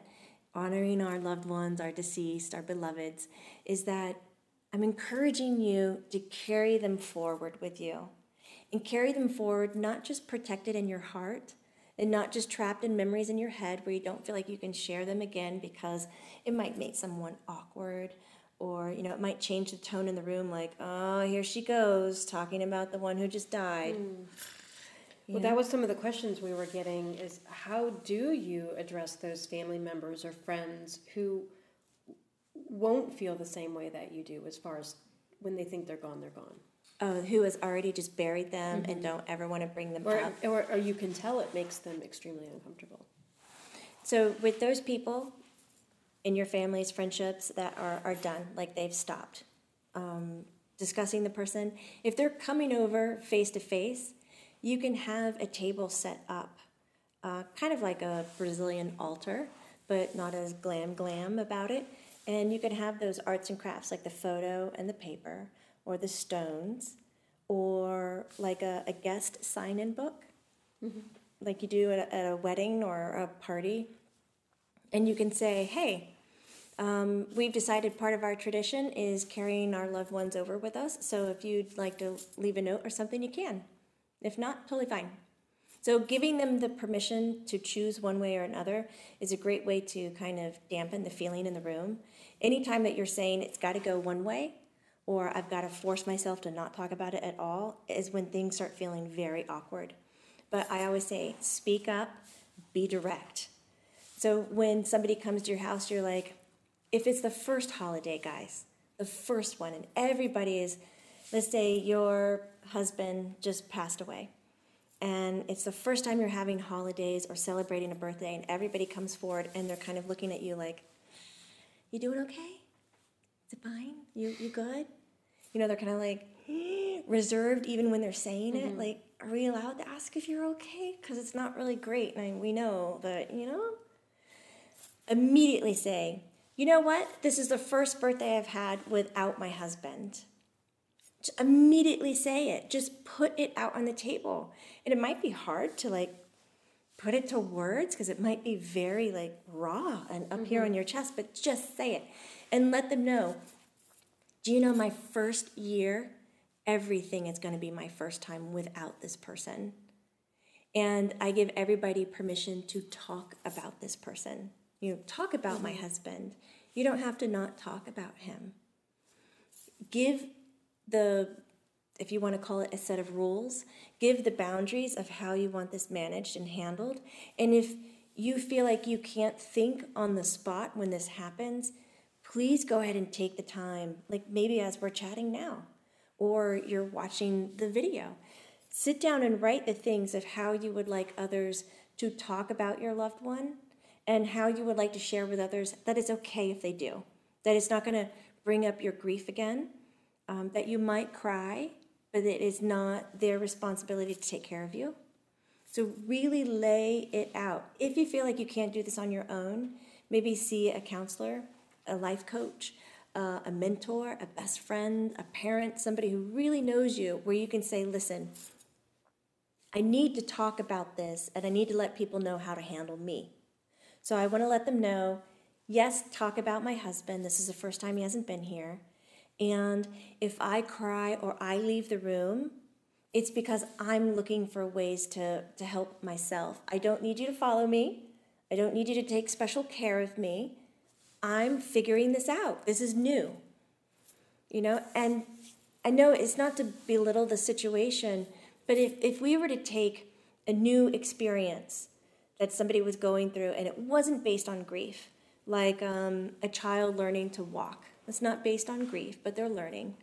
honoring our loved ones, our deceased, our beloveds, is that I'm encouraging you to carry them forward with you. And carry them forward not just protected in your heart, and not just trapped in memories in your head where you don't feel like you can share them again because it might make someone awkward, or you know, it might change the tone in the room, like, oh, here she goes, talking about the one who just died. Mm. Well, that was some of the questions we were getting, is how do you address those family members or friends who won't feel the same way that you do as far as when they think they're gone, they're gone? Oh, who has already just buried them and don't ever want to bring them up. Or you can tell it makes them extremely uncomfortable. So with those people in your family's friendships that are done, like they've stopped discussing the person, if they're coming over face-to-face, you can have a table set up, kind of like a Brazilian altar, but not as glam about it. And you can have those arts and crafts, like the photo and the paper, or the stones, or like a guest sign-in book, like you do at a wedding or a party. And you can say, hey, we've decided part of our tradition is carrying our loved ones over with us, so if you'd like to leave a note or something, you can. If not, totally fine. So giving them the permission to choose one way or another is a great way to kind of dampen the feeling in the room. Anytime that you're saying it's got to go one way, or I've got to force myself to not talk about it at all, is when things start feeling very awkward. But I always say, speak up, be direct. So when somebody comes to your house, you're like, if it's the first holiday, guys, the first one, and everybody is, let's say your husband just passed away, and it's the first time you're having holidays or celebrating a birthday, and everybody comes forward and they're kind of looking at you like, you doing okay? Is it fine? You good? You know, they're kind of like reserved even when they're saying it. Mm-hmm. Like, are we allowed to ask if you're okay? Because it's not really great, and we know, but, you know. Immediately say, you know what? This is the first birthday I've had without my husband. Just immediately say it. Just put it out on the table. And it might be hard to, like, put it to words because it might be very, like, raw and up mm-hmm. here on your chest, but just say it. And let them know, do you know my first year, everything is going to be my first time without this person. And I give everybody permission to talk about this person. You know, talk about my husband. You don't have to not talk about him. Give the, if you want to call it a set of rules, give the boundaries of how you want this managed and handled. And if you feel like you can't think on the spot when this happens, please go ahead and take the time, like maybe as we're chatting now, or you're watching the video. Sit down and write the things of how you would like others to talk about your loved one and how you would like to share with others that it's okay if they do, that it's not going to bring up your grief again, that you might cry, but it is not their responsibility to take care of you. So really lay it out. If you feel like you can't do this on your own, maybe see a counselor, a life coach, a mentor, a best friend, a parent, somebody who really knows you, where you can say, listen, I need to talk about this and I need to let people know how to handle me. So I want to let them know, yes, talk about my husband. This is the first time he hasn't been here. And if I cry or I leave the room, it's because I'm looking for ways to help myself. I don't need you to follow me. I don't need you to take special care of me. I'm figuring this out. This is new, you know? And I know it's not to belittle the situation, but if we were to take a new experience that somebody was going through and it wasn't based on grief, like a child learning to walk. It's not based on grief, but they're learning,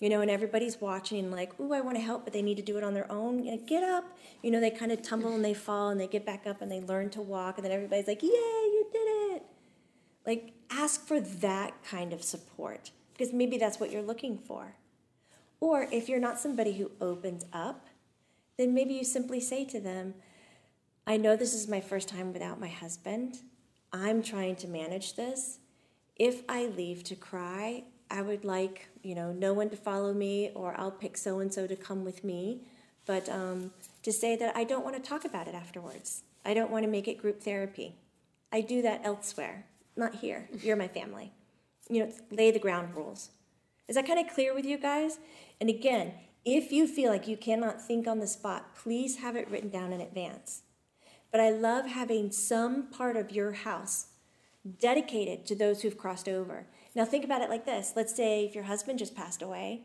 you know, and everybody's watching and like, ooh, I want to help, but they need to do it on their own. You know, get up. You know, they kind of tumble and they fall and they get back up and they learn to walk, and then everybody's like, yay, you did it. Like, ask for that kind of support because maybe that's what you're looking for. Or if you're not somebody who opens up, then maybe you simply say to them, I know this is my first time without my husband. I'm trying to manage this. If I leave to cry, I would like, you know, no one to follow me, or I'll pick so-and-so to come with me. But to say that I don't want to talk about it afterwards. I don't want to make it group therapy. I do that elsewhere. Not here. You're my family. You know, lay the ground rules. Is that kind of clear with you guys? And again, if you feel like you cannot think on the spot, please have it written down in advance. But I love having some part of your house dedicated to those who've crossed over. Now think about it like this. Let's say if your husband just passed away,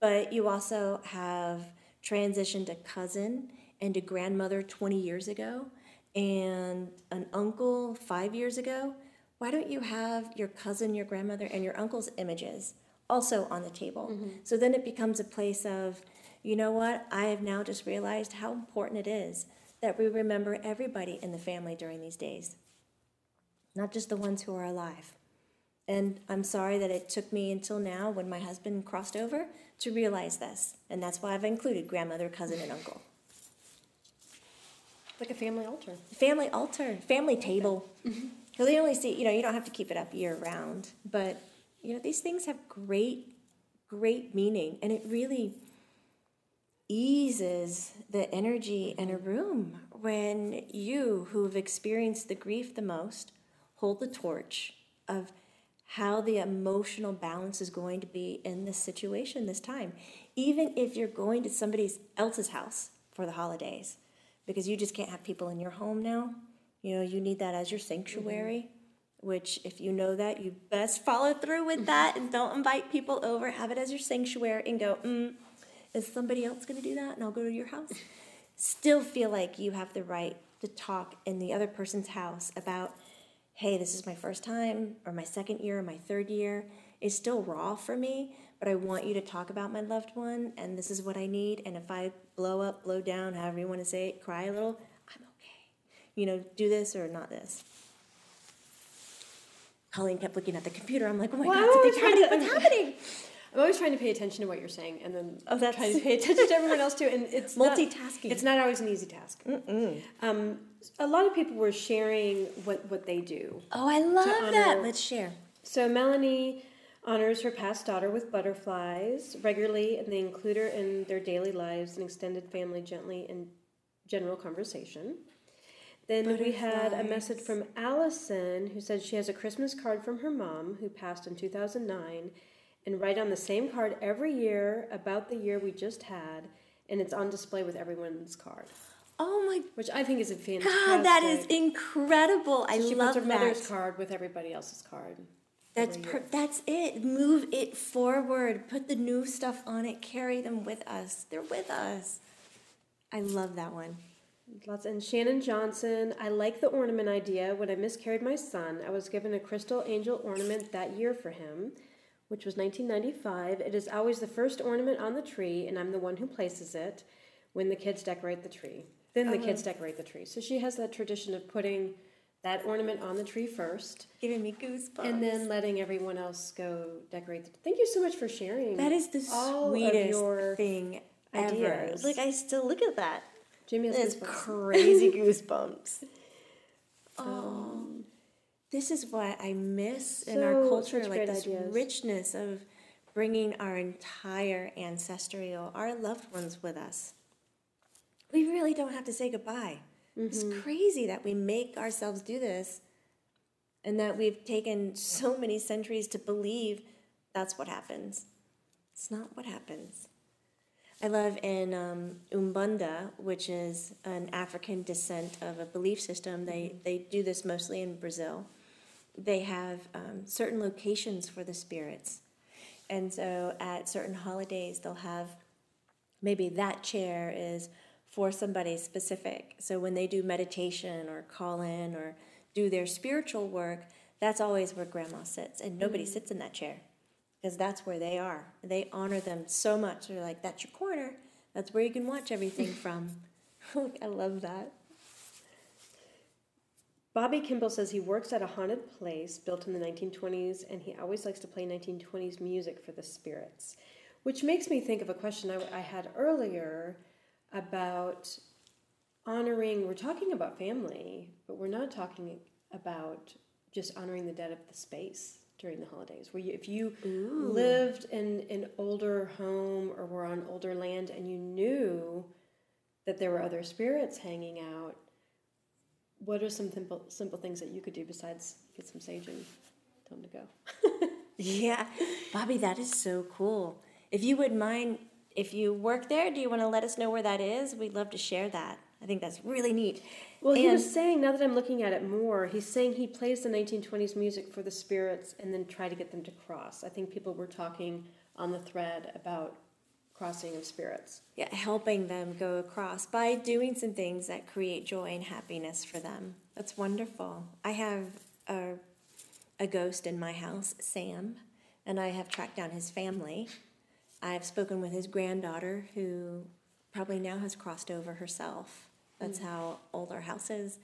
but you also have transitioned a cousin and a grandmother 20 years ago and an uncle 5 years ago. Why don't you have your cousin, your grandmother, and your uncle's images also on the table? Mm-hmm. So then it becomes a place of, you know what, I have now just realized how important it is that we remember everybody in the family during these days, not just the ones who are alive. And I'm sorry that it took me until now when my husband crossed over to realize this. And that's why I've included grandmother, cousin, and uncle. Like a family altar. Family altar, family table. Mm-hmm. Because they only see, you know, you don't have to keep it up year round. But, you know, these things have great, great meaning. And it really eases the energy in a room when you, who've experienced the grief the most, hold the torch of how the emotional balance is going to be in this situation this time. Even if you're going to somebody else's house for the holidays, because you just can't have people in your home now. You know, you need that as your sanctuary, mm-hmm. which if you know that, you best follow through with that and don't invite people over. Have it as your sanctuary and go, is somebody else going to do that? And I'll go to your house. Still feel like you have the right to talk in the other person's house about, hey, this is my first time or my second year or my third year. is still raw for me, but I want you to talk about my loved one, and this is what I need, and if I blow up, blow down, however you want to say it, cry a little, I'm okay. You know, do this or not this. Colleen kept looking at the computer. I'm like, oh my God, what's happening? I'm always trying to pay attention to what you're saying, and then trying to pay attention to everyone else too. And it's multitasking. It's not always an easy task. A lot of people were sharing what they do. Oh, I love that. Let's share. So Melanie honors her past daughter with butterflies regularly, and they include her in their daily lives and extended family gently in general conversation. Then we had a message from Allison, who said she has a Christmas card from her mom, who passed in 2009, and write on the same card every year about the year we just had, and it's on display with everyone's card. Oh my! Which I think is a fantastic. God, that is incredible. So I love that. She puts her mother's card with everybody else's card. That's it. Move it forward. Put the new stuff on it. Carry them with us. They're with us. I love that one. And Shannon Johnson, I like the ornament idea. When I miscarried my son, I was given a crystal angel ornament that year for him, which was 1995. It is always the first ornament on the tree, and I'm the one who places it when the kids decorate the tree. Then the kids decorate the tree. So she has that tradition of putting that ornament on the tree first. Giving me goosebumps. And then letting everyone else go decorate the tree. Thank you so much for sharing. That is the sweetest thing ever. Like, I still look at that. Jamie has goosebumps. Crazy goosebumps. This is what I miss in our culture, like this richness of bringing our entire ancestry or our loved ones with us. We really don't have to say goodbye. Mm-hmm. It's crazy that we make ourselves do this and that we've taken so many centuries to believe that's what happens. It's not what happens. I love in Umbanda, which is an African descent of a belief system. They do this mostly in Brazil. They have certain locations for the spirits. And so at certain holidays, they'll have maybe that chair is for somebody specific. So when they do meditation or call in or do their spiritual work, that's always where grandma sits. And nobody sits in that chair, because that's where they are. They honor them so much. They're like, that's your corner. That's where you can watch everything from. I love that. Bobby Kimball says he works at a haunted place built in the 1920s, and he always likes to play 1920s music for the spirits, which makes me think of a question I had earlier about honoring. We're talking about family, but we're not talking about just honoring the dead of the space during the holidays, where if you lived in an older home or were on older land and you knew that there were other spirits hanging out, what are some simple things that you could do besides get some sage and tell them to go? Yeah, Bobby, that is so cool. If you would mind, if you work there, do you want to let us know where that is? We'd love to share that. I think that's really neat. Well, he was saying, now that I'm looking at it more, he's saying he plays the 1920s music for the spirits and then try to get them to cross. I think people were talking on the thread about crossing of spirits. Yeah, helping them go across by doing some things that create joy and happiness for them. That's wonderful. I have a ghost in my house, Sam, and I have tracked down his family. I've spoken with his granddaughter, who probably now has crossed over herself. That's how old our house is.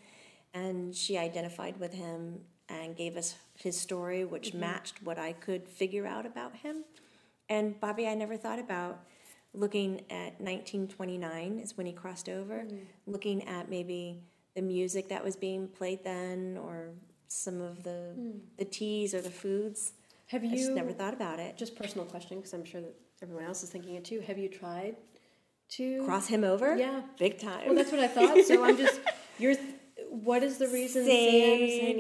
And she identified with him and gave us his story, which matched what I could figure out about him. And Bobby, I never thought about looking at 1929 is when he crossed over, looking at maybe the music that was being played then or some of the teas or the foods. I just never thought about it. Just personal question, because I'm sure that everyone else is thinking it too. Have you tried to cross him over? Yeah. Big time. Well, that's what I thought. So I'm just, what is the reason Sam's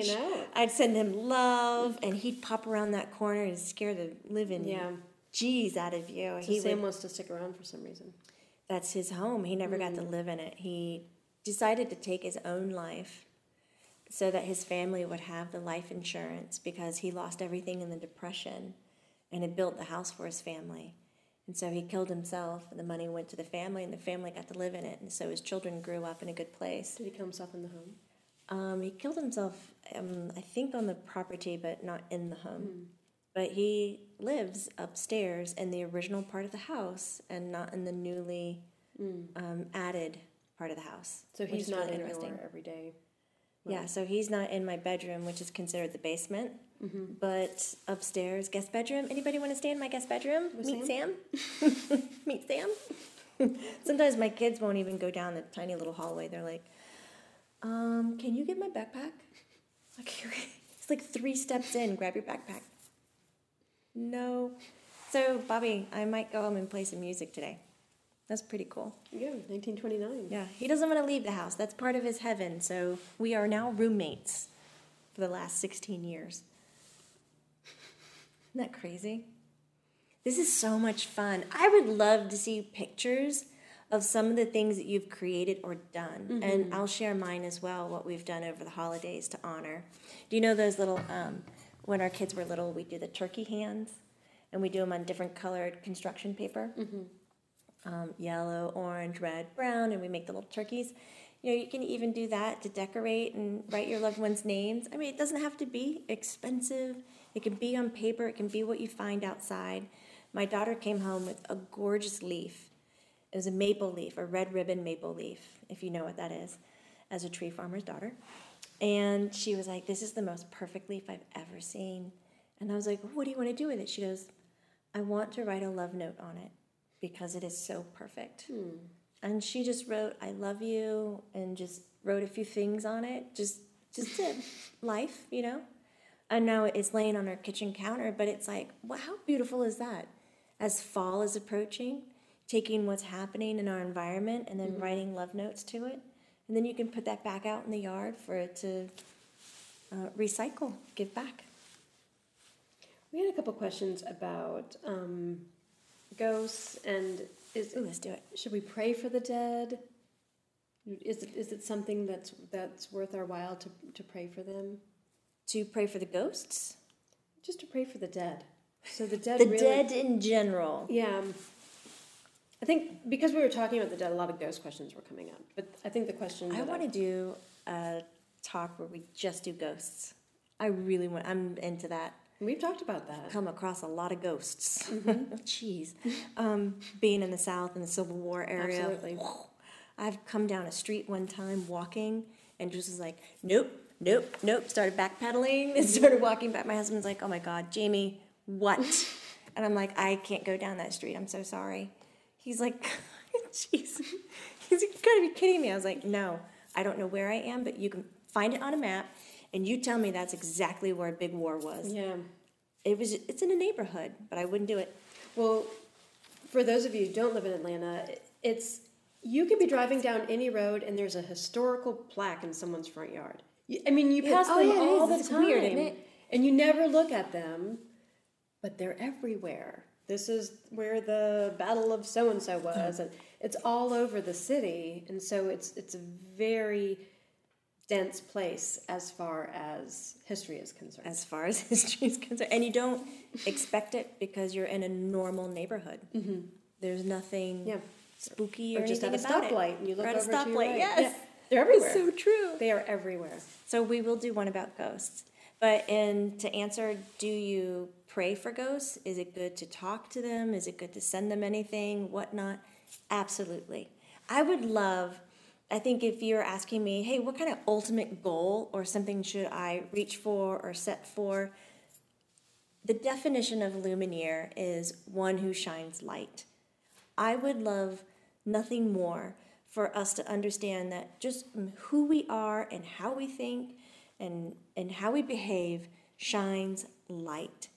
hanging out? I'd send him love, and he'd pop around that corner and scare the living G's out of you. So Sam wants to stick around for some reason. That's his home. He never got to live in it. He decided to take his own life so that his family would have the life insurance, because he lost everything in the Depression and had built the house for his family. And so he killed himself, and the money went to the family, and the family got to live in it. And so his children grew up in a good place. Did he kill himself in the home? He killed himself, I think, on the property, but not in the home. But he lives upstairs in the original part of the house and not in the newly added part of the house. So he's not really interesting every day. Like. Yeah, so he's not in my bedroom, which is considered the basement. Mm-hmm. But upstairs, guest bedroom. Anybody want to stay in my guest bedroom? Meet Sam? Meet Sam? Sometimes my kids won't even go down the tiny little hallway. They're like, can you get my backpack? It's like 3 steps in. Grab your backpack. No. So, Bobby, I might go home and play some music today. That's pretty cool. Yeah, 1929. Yeah, he doesn't want to leave the house. That's part of his heaven. So we are now roommates for the last 16 years. Isn't that crazy? This is so much fun. I would love to see pictures of some of the things that you've created or done. Mm-hmm. And I'll share mine as well, what we've done over the holidays to honor. Do you know those little... when our kids were little, we do the turkey hands, and we do them on different colored construction paper, yellow, orange, red, brown, and we make the little turkeys. You know, you can even do that to decorate and write your loved ones' names. I mean, it doesn't have to be expensive. It can be on paper. It can be what you find outside. My daughter came home with a gorgeous leaf. It was a maple leaf, a red ribbon maple leaf, if you know what that is, as a tree farmer's daughter. And she was like, this is the most perfect leaf I've ever seen. And I was like, what do you want to do with it? She goes, I want to write a love note on it because it is so perfect. Hmm. And she just wrote, I love you, and just wrote a few things on it, just to life, you know? And now it's laying on our kitchen counter, but it's like, well, how beautiful is that? As fall is approaching, taking what's happening in our environment and then writing love notes to it. And then you can put that back out in the yard for it to recycle, give back. We had a couple questions about ghosts and let's do it. Should we pray for the dead? Is it something that's worth our while to pray for them? To pray for the ghosts? Just to pray for the dead. So the dead. Dead in general. Yeah. I think because we were talking about the dead, a lot of ghost questions were coming up. But I think the question... I want to do a talk where we just do ghosts. I really want... I'm into that. We've talked about that. Come across a lot of ghosts. Mm-hmm. Jeez. Being in the South in the Civil War area. Absolutely. Whoa, I've come down a street one time walking and just was like, nope. Started backpedaling and started walking back. My husband's like, oh my God, Jamie, what? And I'm like, I can't go down that street. I'm so sorry. He's like, jeez, he's like, you've got to be kidding me. I was like, no, I don't know where I am, but you can find it on a map, and you tell me that's exactly where a big war was. Yeah. It's in a neighborhood, but I wouldn't do it. Well, for those of you who don't live in Atlanta, you can be driving down any road, and there's a historical plaque in someone's front yard. I mean, you pass them all the time, weird, isn't it? And you never look at them, but they're everywhere. This is where the Battle of so-and-so was. And it's all over the city, and so it's a very dense place as far as history is concerned. And you don't expect it because you're in a normal neighborhood. Mm-hmm. There's nothing spooky or just anything about it. Or just at a stoplight, and you look over to your right. Yes. Yeah. They're everywhere. It's so true. They are everywhere. So we will do one about ghosts. But to answer, do you pray for ghosts? Is it good to talk to them? Is it good to send them anything, whatnot? Absolutely. I think if you're asking me, hey, what kind of ultimate goal or something should I reach for or set for? The definition of Lumineer is one who shines light. I would love nothing more for us to understand that just who we are and how we think and how we behave shines light.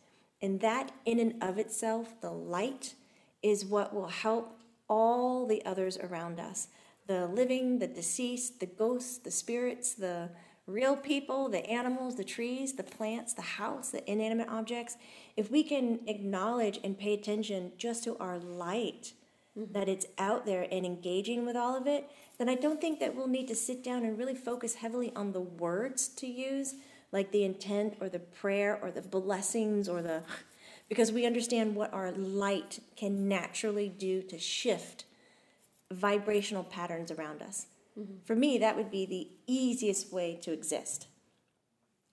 And that in and of itself, the light, is what will help all the others around us. The living, the deceased, the ghosts, the spirits, the real people, the animals, the trees, the plants, the house, the inanimate objects. If we can acknowledge and pay attention just to our light, that it's out there and engaging with all of it, then I don't think that we'll need to sit down and really focus heavily on the words to use, like the intent or the prayer or the blessings or because we understand what our light can naturally do to shift vibrational patterns around us. Mm-hmm. For me, that would be the easiest way to exist.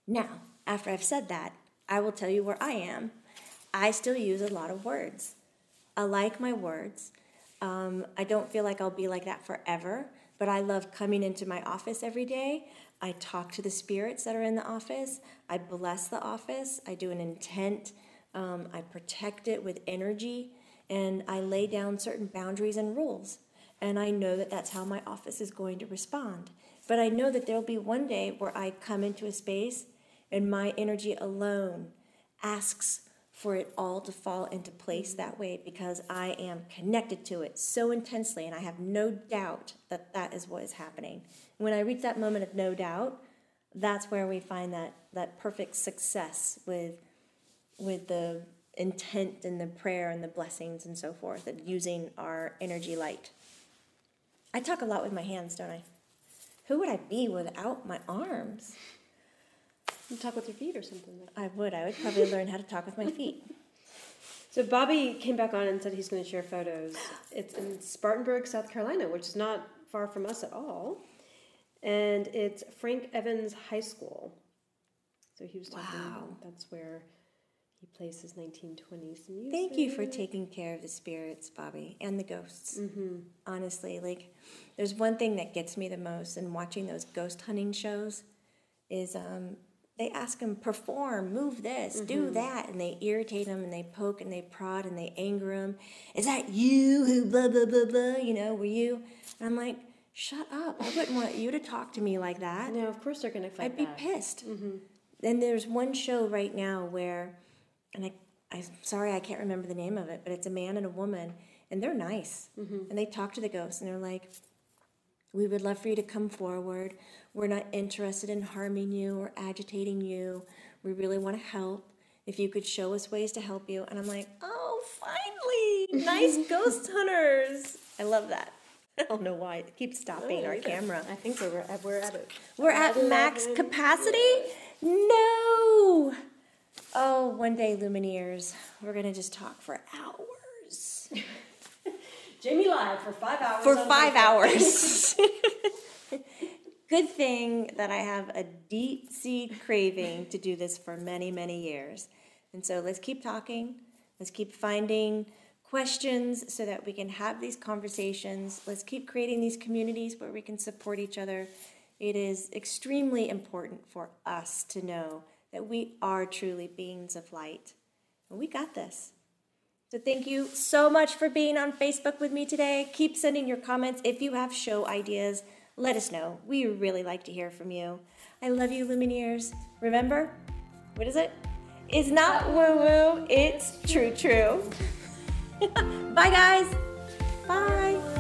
Now, after I've said that, I will tell you where I am I still use a lot of words. I like my words. I don't feel like I'll be like that forever, but I love coming into my office every day. I talk to the spirits that are in the office. I bless the office. I do an intent. I protect it with energy, and I lay down certain boundaries and rules. And I know that that's how my office is going to respond. But I know that there'll be one day where I come into a space and my energy alone asks for it all to fall into place that way, because I am connected to it so intensely, and I have no doubt that that is what is happening. When I reach that moment of no doubt, that's where we find that perfect success with the intent and the prayer and the blessings and so forth, and using our energy light. I talk a lot with my hands, don't I? Who would I be without my arms? You talk with your feet or something like that. I would probably learn how to talk with my feet. So Bobby came back on and said he's going to share photos. It's in Spartanburg, South Carolina, which is not far from us at all. And it's Frank Evans High School. So he was talking about that's where he plays his 1920s music. Thank you for taking care of the spirits, Bobby, and the ghosts. Mm-hmm. Honestly, there's one thing that gets me the most in watching those ghost hunting shows is they ask them, perform, move this, mm-hmm. do that, and they irritate them, and they poke, and they prod, and they anger them. Is that you who blah, blah, blah, blah, were you? And I'm like, shut up. I wouldn't want you to talk to me like that. No, of course they're going to fight back. I'd be pissed. Mm-hmm. Then there's one show right now where... And I'm sorry, I can't remember the name of it, but it's a man and a woman, and they're nice. Mm-hmm. And they talk to the ghosts, and they're like, we would love for you to come forward. We're not interested in harming you or agitating you. We really want to help. If you could show us ways to help you. And I'm like, oh, finally, nice ghost hunters. I love that. I don't know why. It keeps stopping our camera. I think we're at it. We're at max capacity? No. Oh, one day, Lumineers, we're going to just talk for hours. Jamie live for 5 hours. For 5 hours. Good thing that I have a deep-seated craving to do this for many, many years. And so let's keep talking. Let's keep finding questions so that we can have these conversations. Let's keep creating these communities where we can support each other. It is extremely important for us to know that we are truly beings of light. And we got this. So thank you so much for being on Facebook with me today. Keep sending your comments. If you have show ideas, let us know. We really like to hear from you. I love you, Lumineers. Remember, what is it? It's not woo-woo, it's true-true. Bye, guys. Bye.